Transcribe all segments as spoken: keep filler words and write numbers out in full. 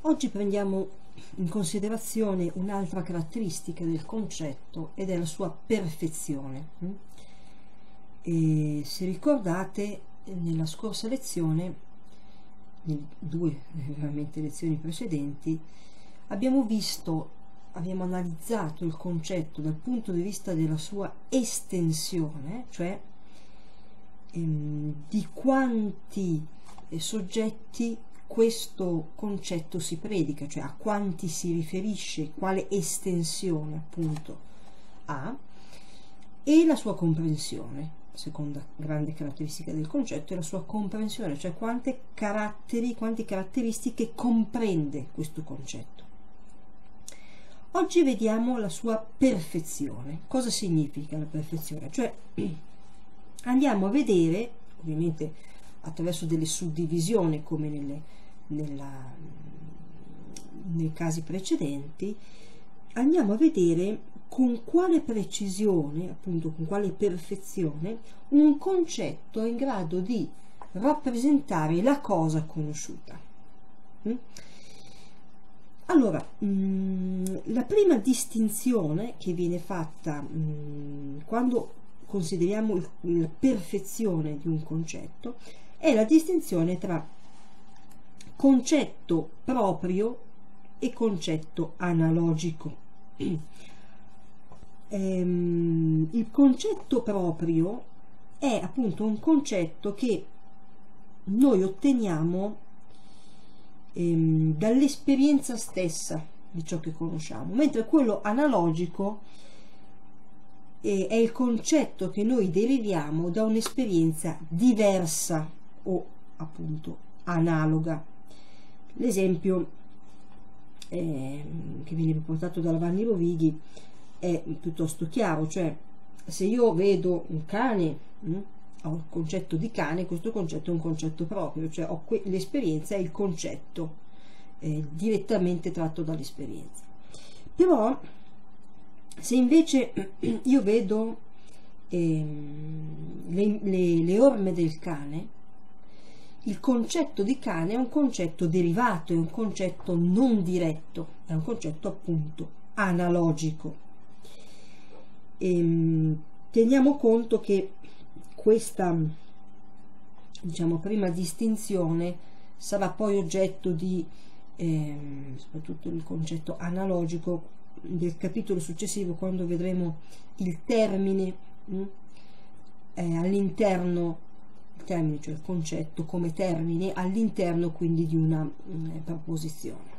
Oggi prendiamo in considerazione un'altra caratteristica del concetto ed è la sua perfezione. E se ricordate, nella scorsa lezione, nelle due veramente lezioni precedenti, abbiamo visto, abbiamo analizzato il concetto dal punto di vista della sua estensione, cioè ehm, di quanti eh, soggetti questo concetto si predica, cioè a quanti si riferisce, quale estensione appunto ha, e la sua comprensione. La seconda grande caratteristica del concetto è la sua comprensione, cioè quante caratteri, quante caratteristiche comprende questo concetto. Oggi vediamo la sua perfezione. Cosa significa la perfezione? Cioè andiamo a vedere, ovviamente attraverso delle suddivisioni come nelle, nella, nei casi precedenti, andiamo a vedere con quale precisione, appunto con quale perfezione, un concetto è in grado di rappresentare la cosa conosciuta. Allora, la prima distinzione che viene fatta quando consideriamo la perfezione di un concetto è la distinzione tra concetto proprio e concetto analogico. Ehm, il concetto proprio è appunto un concetto che noi otteniamo ehm, dall'esperienza stessa di ciò che conosciamo, mentre quello analogico eh, è il concetto che noi deriviamo da un'esperienza diversa o appunto analoga. L'esempio eh, che viene riportato dalla Vanni Rovighi è piuttosto chiaro, cioè se io vedo un cane, mh, ho il concetto di cane, questo concetto è un concetto proprio, cioè ho que- l'esperienza è il concetto eh, direttamente tratto dall'esperienza. Però se invece io vedo eh, le, le, le orme del cane, il concetto di cane è un concetto derivato, è un concetto non diretto, è un concetto appunto analogico. E teniamo conto che questa, diciamo, prima distinzione sarà poi oggetto di, eh, soprattutto il concetto analogico, del capitolo successivo, quando vedremo il termine mh, eh, all'interno, il termine, cioè il concetto come termine all'interno quindi di una mh, proposizione.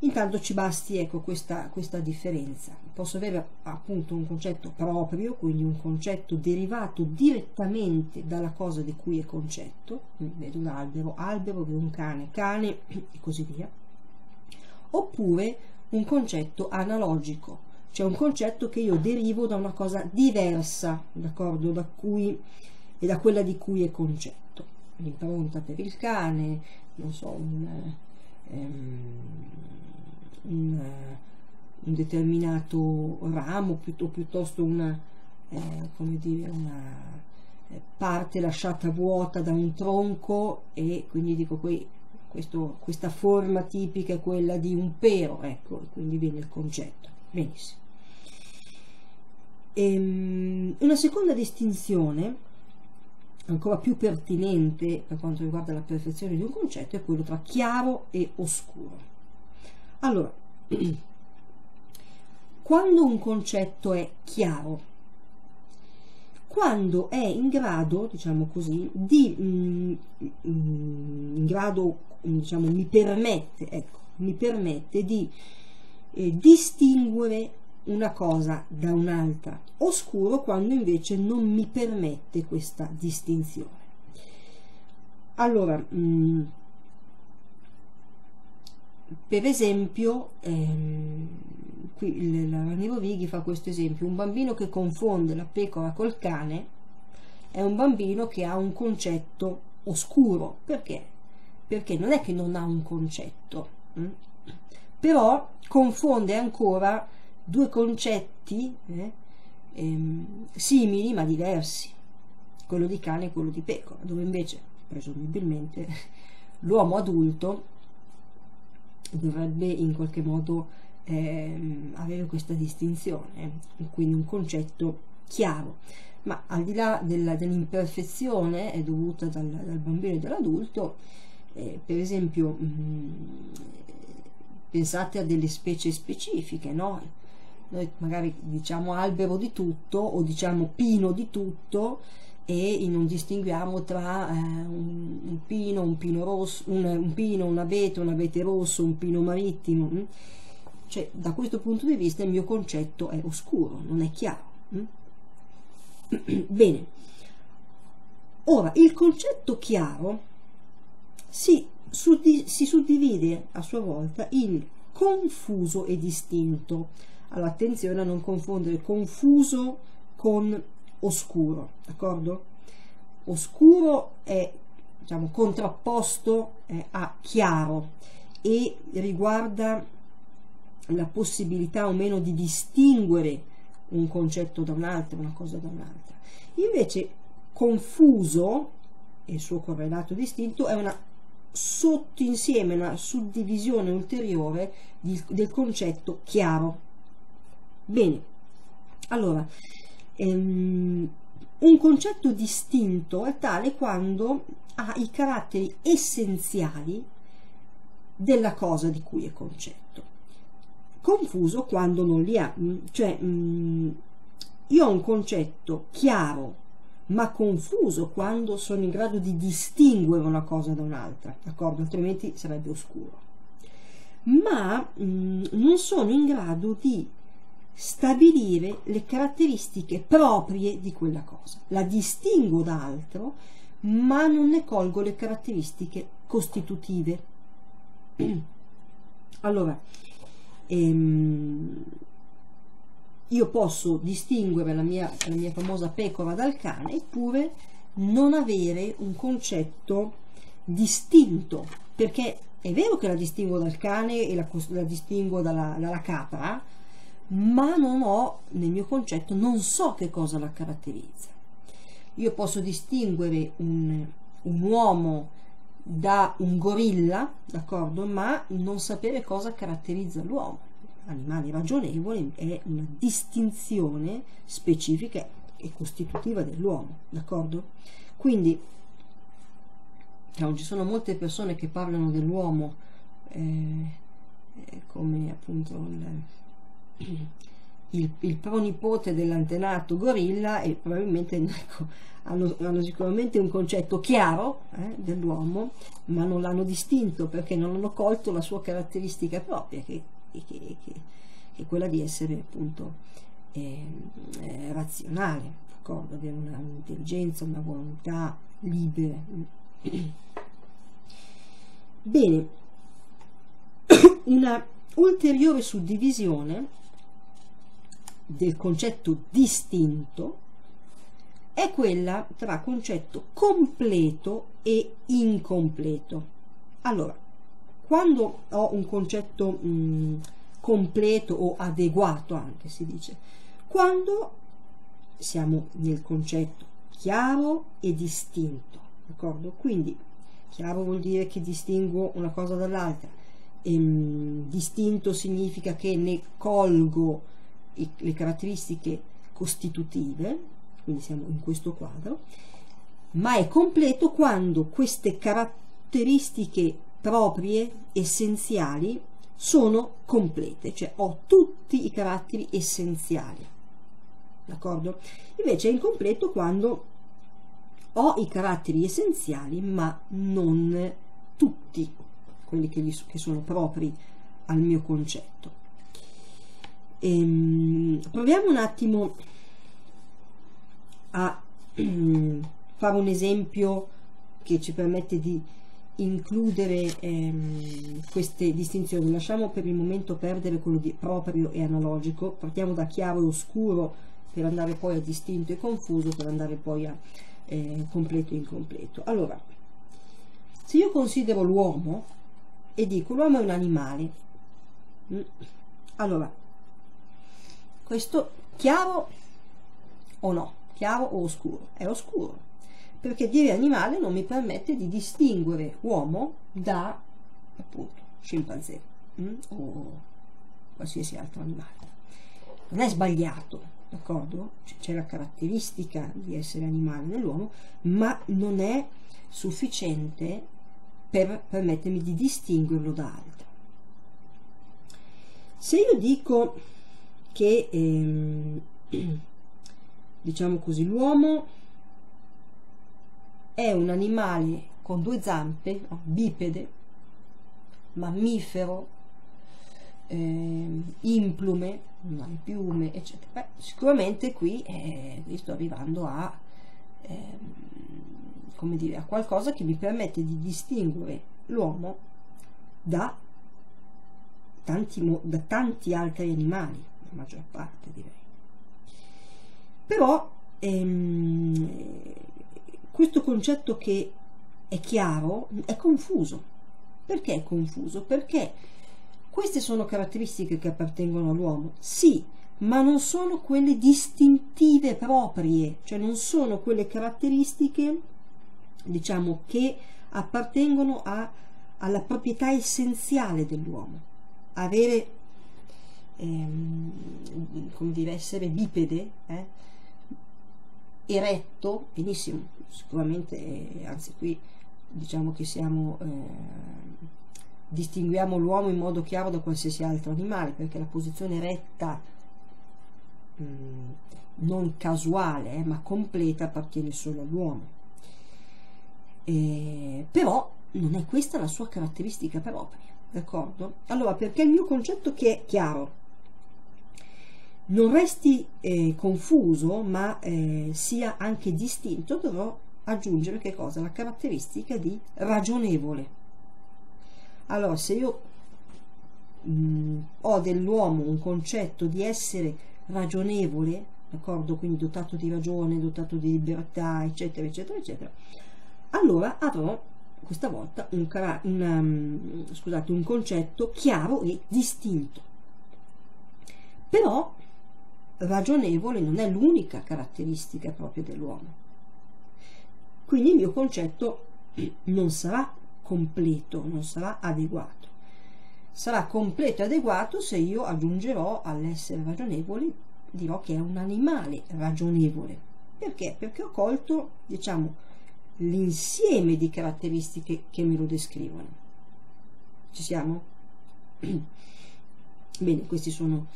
Intanto ci basti, ecco, questa, questa differenza. Posso avere appunto un concetto proprio, quindi un concetto derivato direttamente dalla cosa di cui è concetto, vedo un albero, albero, vedo un cane, cane e così via, oppure un concetto analogico, cioè un concetto che io derivo da una cosa diversa, d'accordo, da cui e da quella di cui è concetto. l'impronta per il cane, non so, un, um, un, un determinato ramo, o piuttosto una, eh, come dire, una parte lasciata vuota da un tronco, e quindi dico qui questo, questa forma tipica è quella di un pero, ecco, quindi viene il concetto. Benissimo. Ehm, una seconda distinzione ancora più pertinente per quanto riguarda la perfezione di un concetto è quello tra chiaro e oscuro. Allora, quando un concetto è chiaro, quando è in grado, diciamo così, di mh, mh, in grado, diciamo, mi permette, ecco, mi permette di eh, distinguere una cosa da un'altra. Oscuro quando invece non mi permette questa distinzione. Allora, mh, per esempio, ehm, qui la Vanni Rovighi fa questo esempio: un bambino che confonde la pecora col cane è un bambino che ha un concetto oscuro. Perché? Perché non è che non ha un concetto, mh? però confonde ancora due concetti eh, ehm, simili ma diversi, quello di cane e quello di pecora, dove invece presumibilmente l'uomo adulto dovrebbe in qualche modo ehm, avere questa distinzione, quindi un concetto chiaro. Ma al di là della, dell'imperfezione è dovuta dal, dal bambino e dall'adulto, eh, per esempio mh, pensate a delle specie specifiche, no? Noi magari diciamo albero di tutto o diciamo pino di tutto e non distinguiamo tra eh, un, un pino, un pino rosso, un, un pino, un abete, un abete rosso, un pino marittimo. Mh? Cioè, da questo punto di vista il mio concetto è oscuro, non è chiaro. Mh? Bene. Ora, il concetto chiaro si, suddi- si suddivide a sua volta in confuso e distinto. Allora, attenzione a non confondere confuso con oscuro, d'accordo? Oscuro è, diciamo, contrapposto eh, a chiaro e riguarda la possibilità o meno di distinguere un concetto da un altro, una cosa da un'altra. Invece confuso e il suo correlato distinto è una sottoinsieme, una suddivisione ulteriore di, del concetto chiaro. Bene, allora Um, un concetto distinto è tale quando ha i caratteri essenziali della cosa di cui è concetto, confuso quando non li ha. Cioè, um, io ho un concetto chiaro ma confuso quando sono in grado di distinguere una cosa da un'altra, d'accordo? Altrimenti sarebbe oscuro. Ma um, non sono in grado di stabilire le caratteristiche proprie di quella cosa, la distingo da altro ma non ne colgo le caratteristiche costitutive. Allora, ehm, io posso distinguere la mia, la mia famosa pecora dal cane, eppure non avere un concetto distinto, perché è vero che la distingo dal cane e la, la distingo dalla, dalla capra, ma non ho, nel mio concetto, non so che cosa la caratterizza. Io posso distinguere un, un uomo da un gorilla, d'accordo, ma non sapere cosa caratterizza l'uomo. Animale ragionevole è una distinzione specifica e costitutiva dell'uomo, d'accordo? Quindi, cioè, ci sono molte persone che parlano dell'uomo eh, come appunto il... Il, il pronipote dell'antenato gorilla, e probabilmente, ecco, hanno, hanno sicuramente un concetto chiaro eh, dell'uomo, ma non l'hanno distinto perché non hanno colto la sua caratteristica propria, che è quella di essere appunto eh, eh, razionale, d'accordo? Avere una, un'intelligenza, una volontà libera. Bene, una ulteriore suddivisione del concetto distinto è quella tra concetto completo e incompleto. Allora, quando ho un concetto mh, completo o adeguato, anche si dice, quando siamo nel concetto chiaro e distinto, d'accordo? Quindi chiaro vuol dire che distingo una cosa dall'altra, e, mh, distinto significa che ne colgo i, le caratteristiche costitutive, quindi siamo in questo quadro, ma è completo quando queste caratteristiche proprie, essenziali, sono complete, cioè ho tutti i caratteri essenziali, d'accordo? Invece è incompleto quando ho i caratteri essenziali ma non tutti quelli che, gli, che sono propri al mio concetto. Ehm, proviamo un attimo a fare un esempio che ci permette di includere ehm, queste distinzioni. Lasciamo per il momento perdere quello di proprio e analogico, partiamo da chiaro e oscuro per andare poi a distinto e confuso, per andare poi a eh, completo e incompleto. Allora, se io considero l'uomo e dico l'uomo è un animale, mm. allora questo chiaro o no? Chiaro o oscuro? È oscuro, perché dire animale non mi permette di distinguere uomo da, appunto, scimpanzé mh? o qualsiasi altro animale. Non è sbagliato, d'accordo? C'è la caratteristica di essere animale nell'uomo, ma non è sufficiente per permettermi di distinguerlo da altro. Se io dico che, ehm, diciamo così, l'uomo è un animale con due zampe, bipede, mammifero, eh, implume, non ha le piume, eccetera. Beh, sicuramente qui eh, sto arrivando a, eh, come dire, a qualcosa che mi permette di distinguere l'uomo da tanti, da tanti altri animali, la maggior parte direi. Però ehm, questo concetto che è chiaro è confuso. Perché è confuso? Perché queste sono caratteristiche che appartengono all'uomo, sì, ma non sono quelle distintive proprie, cioè non sono quelle caratteristiche, diciamo, che appartengono a, alla proprietà essenziale dell'uomo. Avere, ehm, come dire, essere bipede, eh? eretto, benissimo, sicuramente, eh, anzi qui diciamo che siamo, eh, distinguiamo l'uomo in modo chiaro da qualsiasi altro animale, perché la posizione eretta, mh, non casuale, eh, ma completa, appartiene solo all'uomo. Eh, però non è questa la sua caratteristica propria, d'accordo? Allora, perché il mio concetto che è chiaro non resti eh, confuso, ma eh, sia anche distinto, dovrò aggiungere che cosa? La caratteristica di ragionevole. Allora, se io mh, ho dell'uomo un concetto di essere ragionevole, d'accordo? Quindi dotato di ragione, dotato di libertà, eccetera, eccetera, eccetera, allora avrò questa volta un, cara- una, mh, scusate, un concetto chiaro e distinto. Però ragionevole non è l'unica caratteristica proprio dell'uomo, quindi il mio concetto non sarà completo, non sarà adeguato. Sarà completo e adeguato se io aggiungerò all'essere ragionevole, dirò che è un animale ragionevole. Perché? Perché ho colto, diciamo, l'insieme di caratteristiche che me lo descrivono. Ci siamo? Bene, questi sono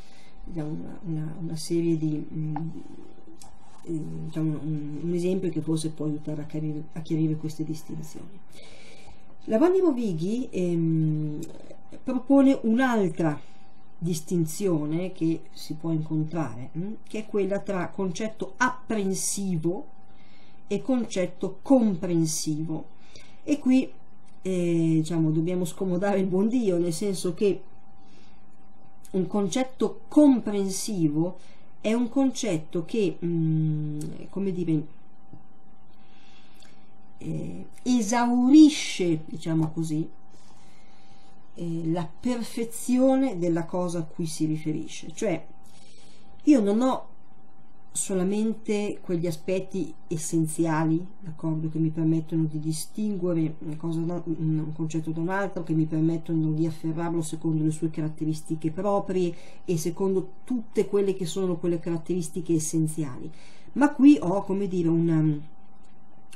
Una, una, una serie di diciamo, un, un esempio che forse può aiutare a chiarire, a chiarire queste distinzioni. La Vanni Rovighi ehm, propone un'altra distinzione che si può incontrare, mh? che è quella tra concetto apprensivo e concetto comprensivo, e qui eh, diciamo dobbiamo scomodare il buon Dio, nel senso che un concetto comprensivo è un concetto che, mh, come dire, eh, esaurisce, diciamo così, eh, la perfezione della cosa a cui si riferisce. Cioè, io non ho solamente quegli aspetti essenziali, d'accordo, che mi permettono di distinguere una cosa, un concetto da un altro, che mi permettono di afferrarlo secondo le sue caratteristiche proprie e secondo tutte quelle che sono quelle caratteristiche essenziali, ma qui ho, come dire, una,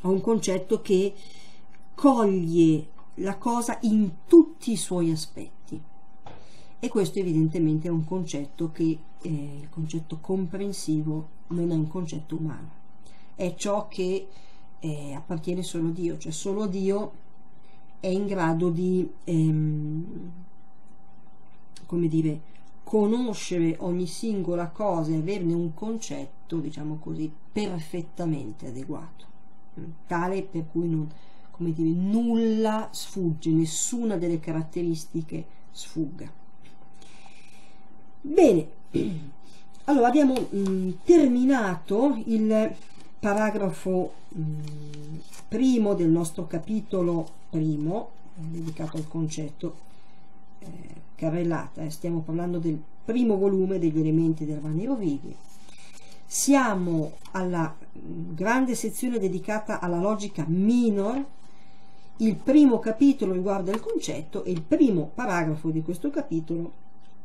ho un concetto che coglie la cosa in tutti i suoi aspetti. E questo evidentemente è un concetto che, eh, il concetto comprensivo non è un concetto umano, è ciò che eh, appartiene solo a Dio, cioè solo Dio è in grado di, ehm, come dire, conoscere ogni singola cosa e averne un concetto, diciamo così, perfettamente adeguato, tale per cui non, come dire, nulla sfugge, nessuna delle caratteristiche sfugga. Bene, allora abbiamo mh, terminato il paragrafo mh, primo del nostro capitolo primo, dedicato al concetto eh, carrellata, eh, stiamo parlando del primo volume degli elementi della Vanni Rovighi. Siamo alla mh, grande sezione dedicata alla logica minor. Il primo capitolo riguarda il concetto e il primo paragrafo di questo capitolo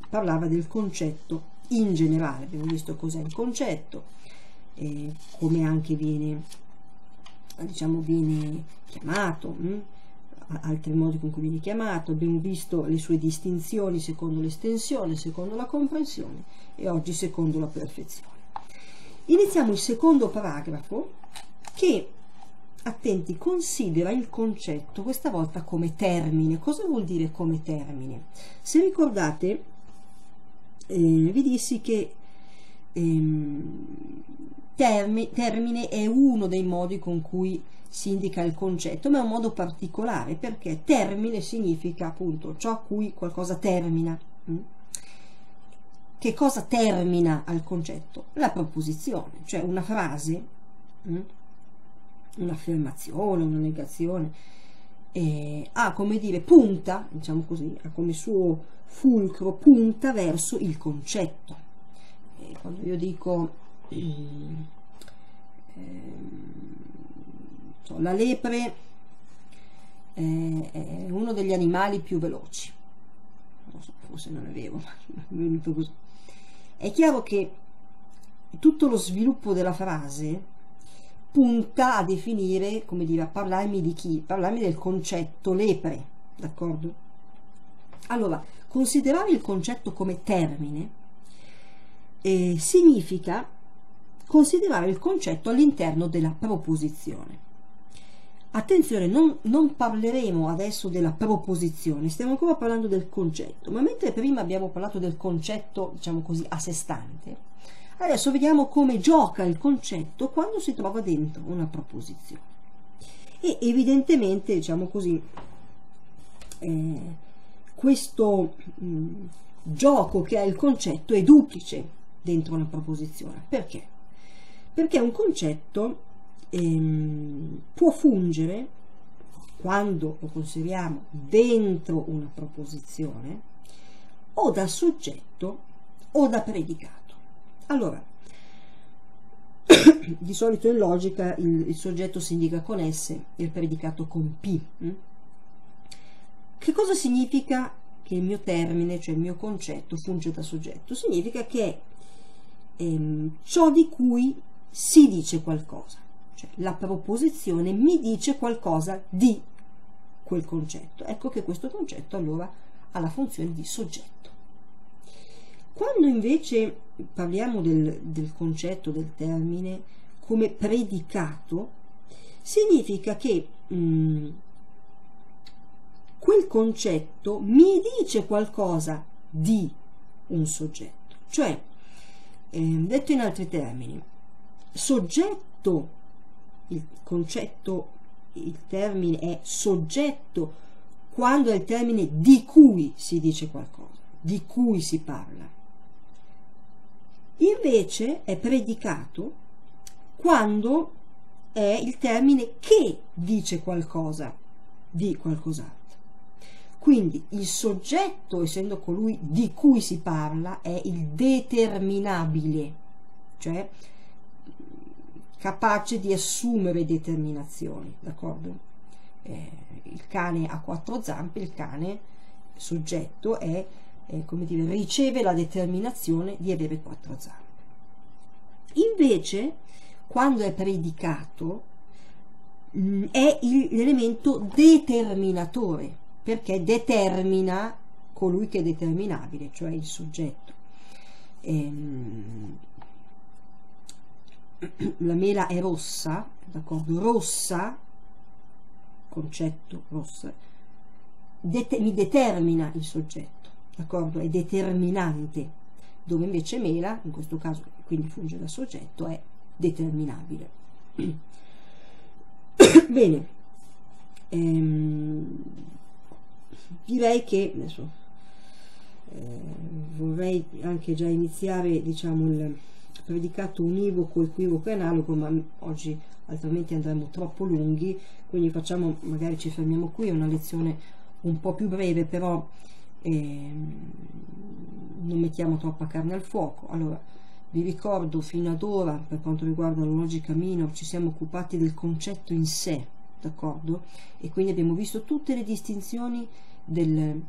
parlava del concetto in generale. Abbiamo visto cos'è il concetto, eh, come anche viene, diciamo, viene chiamato, mh? altri modi con cui viene chiamato, abbiamo visto le sue distinzioni secondo l'estensione, secondo la comprensione e oggi secondo la perfezione. Iniziamo il secondo paragrafo che, attenti, considera il concetto questa volta come termine. Cosa vuol dire come termine? Se ricordate, Eh, vi dissi che ehm, termi, termine è uno dei modi con cui si indica il concetto, ma è un modo particolare, perché termine significa appunto ciò a cui qualcosa termina. Mm? Che cosa termina al concetto? La proposizione, cioè una frase, mm? un'affermazione, una negazione, eh, ha, come dire, punta, diciamo così, ha come suo fulcro, punta verso il concetto. E quando io dico ehm, so, la lepre eh, è uno degli animali più veloci, non so, forse non è vero, ma mi è venuto così, è chiaro che tutto lo sviluppo della frase punta a definire, come dire, a parlarmi di chi? Parlarmi del concetto lepre, d'accordo? Allora, considerare il concetto come termine eh, significa considerare il concetto all'interno della proposizione. Attenzione, non, non parleremo adesso della proposizione, stiamo ancora parlando del concetto, ma mentre prima abbiamo parlato del concetto, diciamo così, a sé stante, adesso vediamo come gioca il concetto quando si trova dentro una proposizione. E evidentemente, diciamo così, eh, questo mh, gioco che ha il concetto è duplice dentro una proposizione. Perché? Perché un concetto ehm, può fungere, quando lo consideriamo dentro una proposizione, o da soggetto o da predicato. Allora, di solito in logica il, il soggetto si indica con S e il predicato con P. Mh? Che cosa significa che il mio termine, cioè il mio concetto, funge da soggetto? Significa che è ehm, ciò di cui si dice qualcosa, cioè la proposizione mi dice qualcosa di quel concetto. Ecco che questo concetto allora ha la funzione di soggetto. Quando invece parliamo del, del concetto, del termine, come predicato, significa che mh, quel concetto mi dice qualcosa di un soggetto, cioè, eh, detto in altri termini, soggetto, il concetto, il termine è soggetto quando è il termine di cui si dice qualcosa, di cui si parla. Invece è predicato quando è il termine che dice qualcosa di qualcos'altro. Quindi il soggetto, essendo colui di cui si parla, è il determinabile, cioè capace di assumere determinazioni, d'accordo? Eh, il cane ha quattro zampe, il cane soggetto è, eh, come dire, riceve la determinazione di avere quattro zampe. Invece, quando è predicato, mh, è il, l'elemento determinatore, perché determina colui che è determinabile, cioè il soggetto. Ehm, la mela è rossa, d'accordo? Rossa, concetto rossa, det- mi determina il soggetto, d'accordo? È determinante, dove invece mela, in questo caso quindi funge da soggetto, è determinabile. Bene. Ehm, direi che adesso eh, vorrei anche già iniziare, diciamo, il predicato univoco, equivoco e analogo, ma oggi altrimenti andremo troppo lunghi, quindi facciamo, magari ci fermiamo qui, è una lezione un po' più breve, però eh, non mettiamo troppa carne al fuoco. Allora, vi ricordo, fino ad ora, per quanto riguarda la logica minor, ci siamo occupati del concetto in sé, d'accordo? E quindi abbiamo visto tutte le distinzioni del,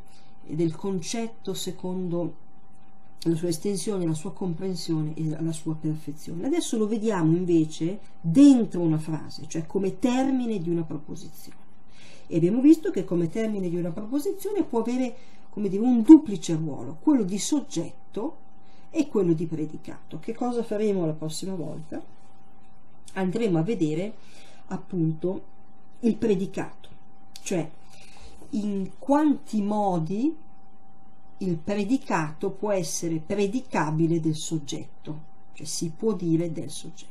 del concetto secondo la sua estensione, la sua comprensione e la sua perfezione. Adesso lo vediamo invece dentro una frase, cioè come termine di una proposizione. E abbiamo visto che come termine di una proposizione può avere, come dire, un duplice ruolo, quello di soggetto e quello di predicato. Che cosa faremo la prossima volta? Andremo a vedere appunto il predicato, cioè in quanti modi il predicato può essere predicabile del soggetto, cioè si può dire del soggetto.